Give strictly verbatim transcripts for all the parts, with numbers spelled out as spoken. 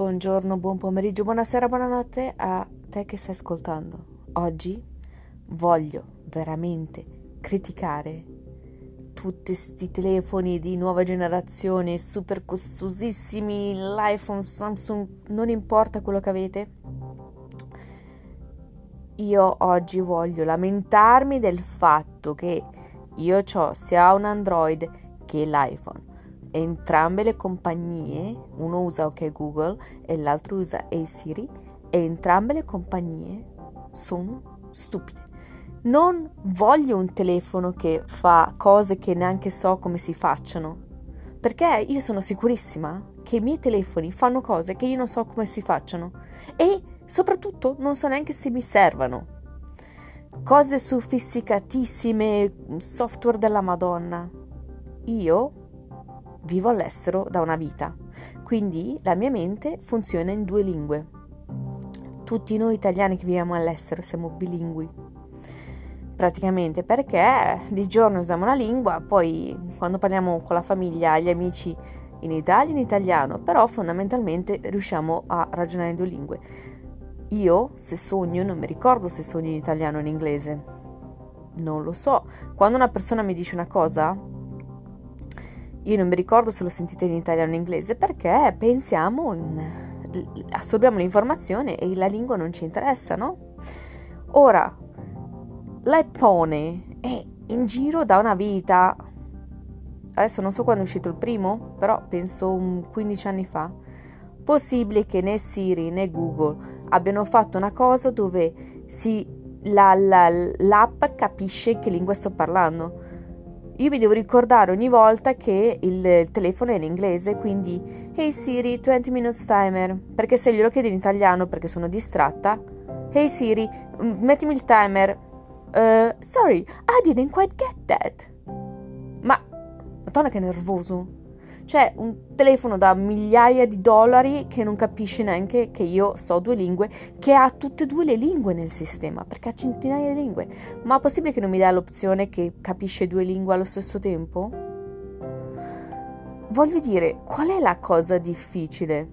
Buongiorno, buon pomeriggio, buonasera, buonanotte a te che stai ascoltando. Oggi voglio veramente criticare tutti sti telefoni di nuova generazione, super costosissimi, l'iPhone, Samsung, non importa quello che avete. Io oggi voglio lamentarmi del fatto che io ho sia un Android che l'iPhone. Entrambe le compagnie, uno usa OK Google e l'altro usa Hey Siri, e entrambe le compagnie sono stupide. Non voglio un telefono che fa cose che neanche so come si facciano, perché io sono sicurissima che i miei telefoni fanno cose che io non so come si facciano e soprattutto non so neanche se mi servano. Cose sofisticatissime, software della Madonna. Io vivo all'estero da una vita, quindi la mia mente funziona in due lingue. Tutti noi italiani che viviamo all'estero siamo bilingui, praticamente, perché di giorno usiamo una lingua, poi quando parliamo con la famiglia, gli amici in Italia, in italiano, però fondamentalmente riusciamo a ragionare in due lingue. Io, se sogno, non mi ricordo se sogno in italiano o in inglese, non lo so. Quando una persona mi dice una cosa, io non mi ricordo se lo sentite in italiano o in inglese, perché pensiamo, in, assorbiamo l'informazione e la lingua non ci interessa, no? Ora, l'iPhone è in giro da una vita. Adesso non so quando è uscito il primo, però penso quindici anni fa. Possibile che né Siri né Google abbiano fatto una cosa dove si, la, la, l'app capisce che lingua sto parlando. Io mi devo ricordare ogni volta che il, il telefono è in inglese, quindi Hey Siri, venti minutes timer, perché se glielo chiedo in italiano perché sono distratta, Hey Siri, mettimi il timer, uh, sorry, I didn't quite get that. Ma, madonna che nervoso, cioè un telefono da migliaia di dollari che non capisce neanche che io so due lingue, che ha tutte e due le lingue nel sistema, perché ha centinaia di lingue. Ma è possibile che non mi dà l'opzione che capisce due lingue allo stesso tempo? Voglio dire, qual è la cosa difficile?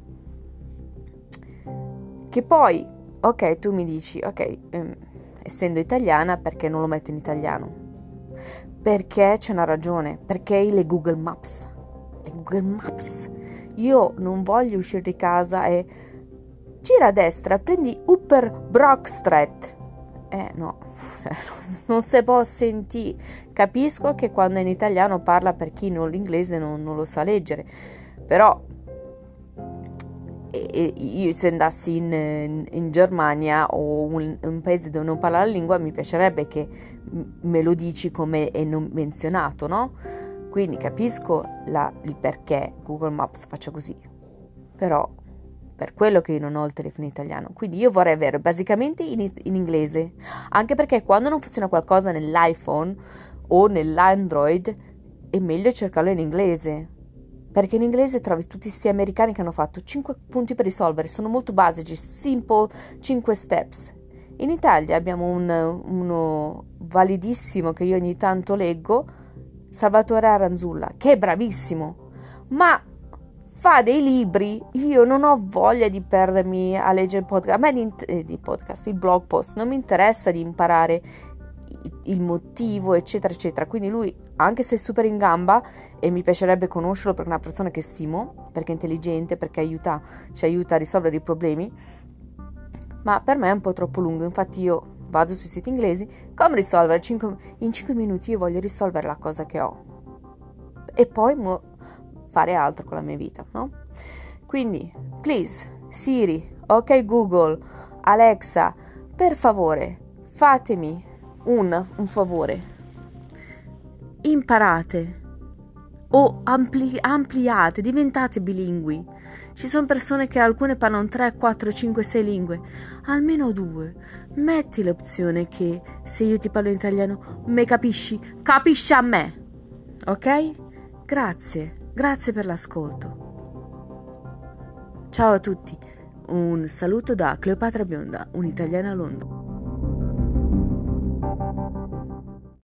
Che poi, ok, tu mi dici, ok, ehm, essendo italiana, perché non lo metto in italiano? Perché c'è una ragione, perché le Google Maps. Google Maps, io non voglio uscire di casa e gira a destra, prendi Upper Brockstreet. Eh no, non se può sentire. Capisco che quando è in italiano parla per chi non l'inglese non, non lo sa leggere, però e, e io se andassi in, in Germania o un, un paese dove non parla la lingua, mi piacerebbe che me lo dici come è non menzionato, no? Quindi capisco la, il perché Google Maps faccia così, però per quello che io non ho il telefono italiano, quindi io vorrei avere basicamente in, in inglese, anche perché quando non funziona qualcosa nell'iPhone o nell'Android è meglio cercarlo in inglese, perché in inglese trovi tutti questi americani che hanno fatto cinque punti per risolvere, sono molto basici, simple, cinque steps. In Italia abbiamo un, uno validissimo che io ogni tanto leggo, Salvatore Aranzulla, che è bravissimo, ma fa dei libri. Io non ho voglia di perdermi a leggere il podcast, a me di, eh, di podcast, il blog post, non mi interessa di imparare il motivo, eccetera, eccetera. Quindi lui, anche se è super in gamba, e mi piacerebbe conoscerlo perché è una persona che stimo, perché è intelligente, perché aiuta, ci aiuta a risolvere i problemi, ma per me è un po' troppo lungo, infatti io vado sui siti inglesi, come risolvere in cinque minuti, io voglio risolvere la cosa che ho e poi mo- fare altro con la mia vita, no? Quindi, please, Siri, OK Google, Alexa, per favore, fatemi un, un favore. Imparate o ampli- ampliate, diventate bilingui. Ci sono persone che alcune parlano tre, quattro, cinque, sei lingue, almeno due. Metti l'opzione che se io ti parlo in italiano me capisci, capisci a me, ok? Grazie, grazie per l'ascolto. Ciao a tutti, un saluto da Cleopatra Bionda, un'italiana a Londra.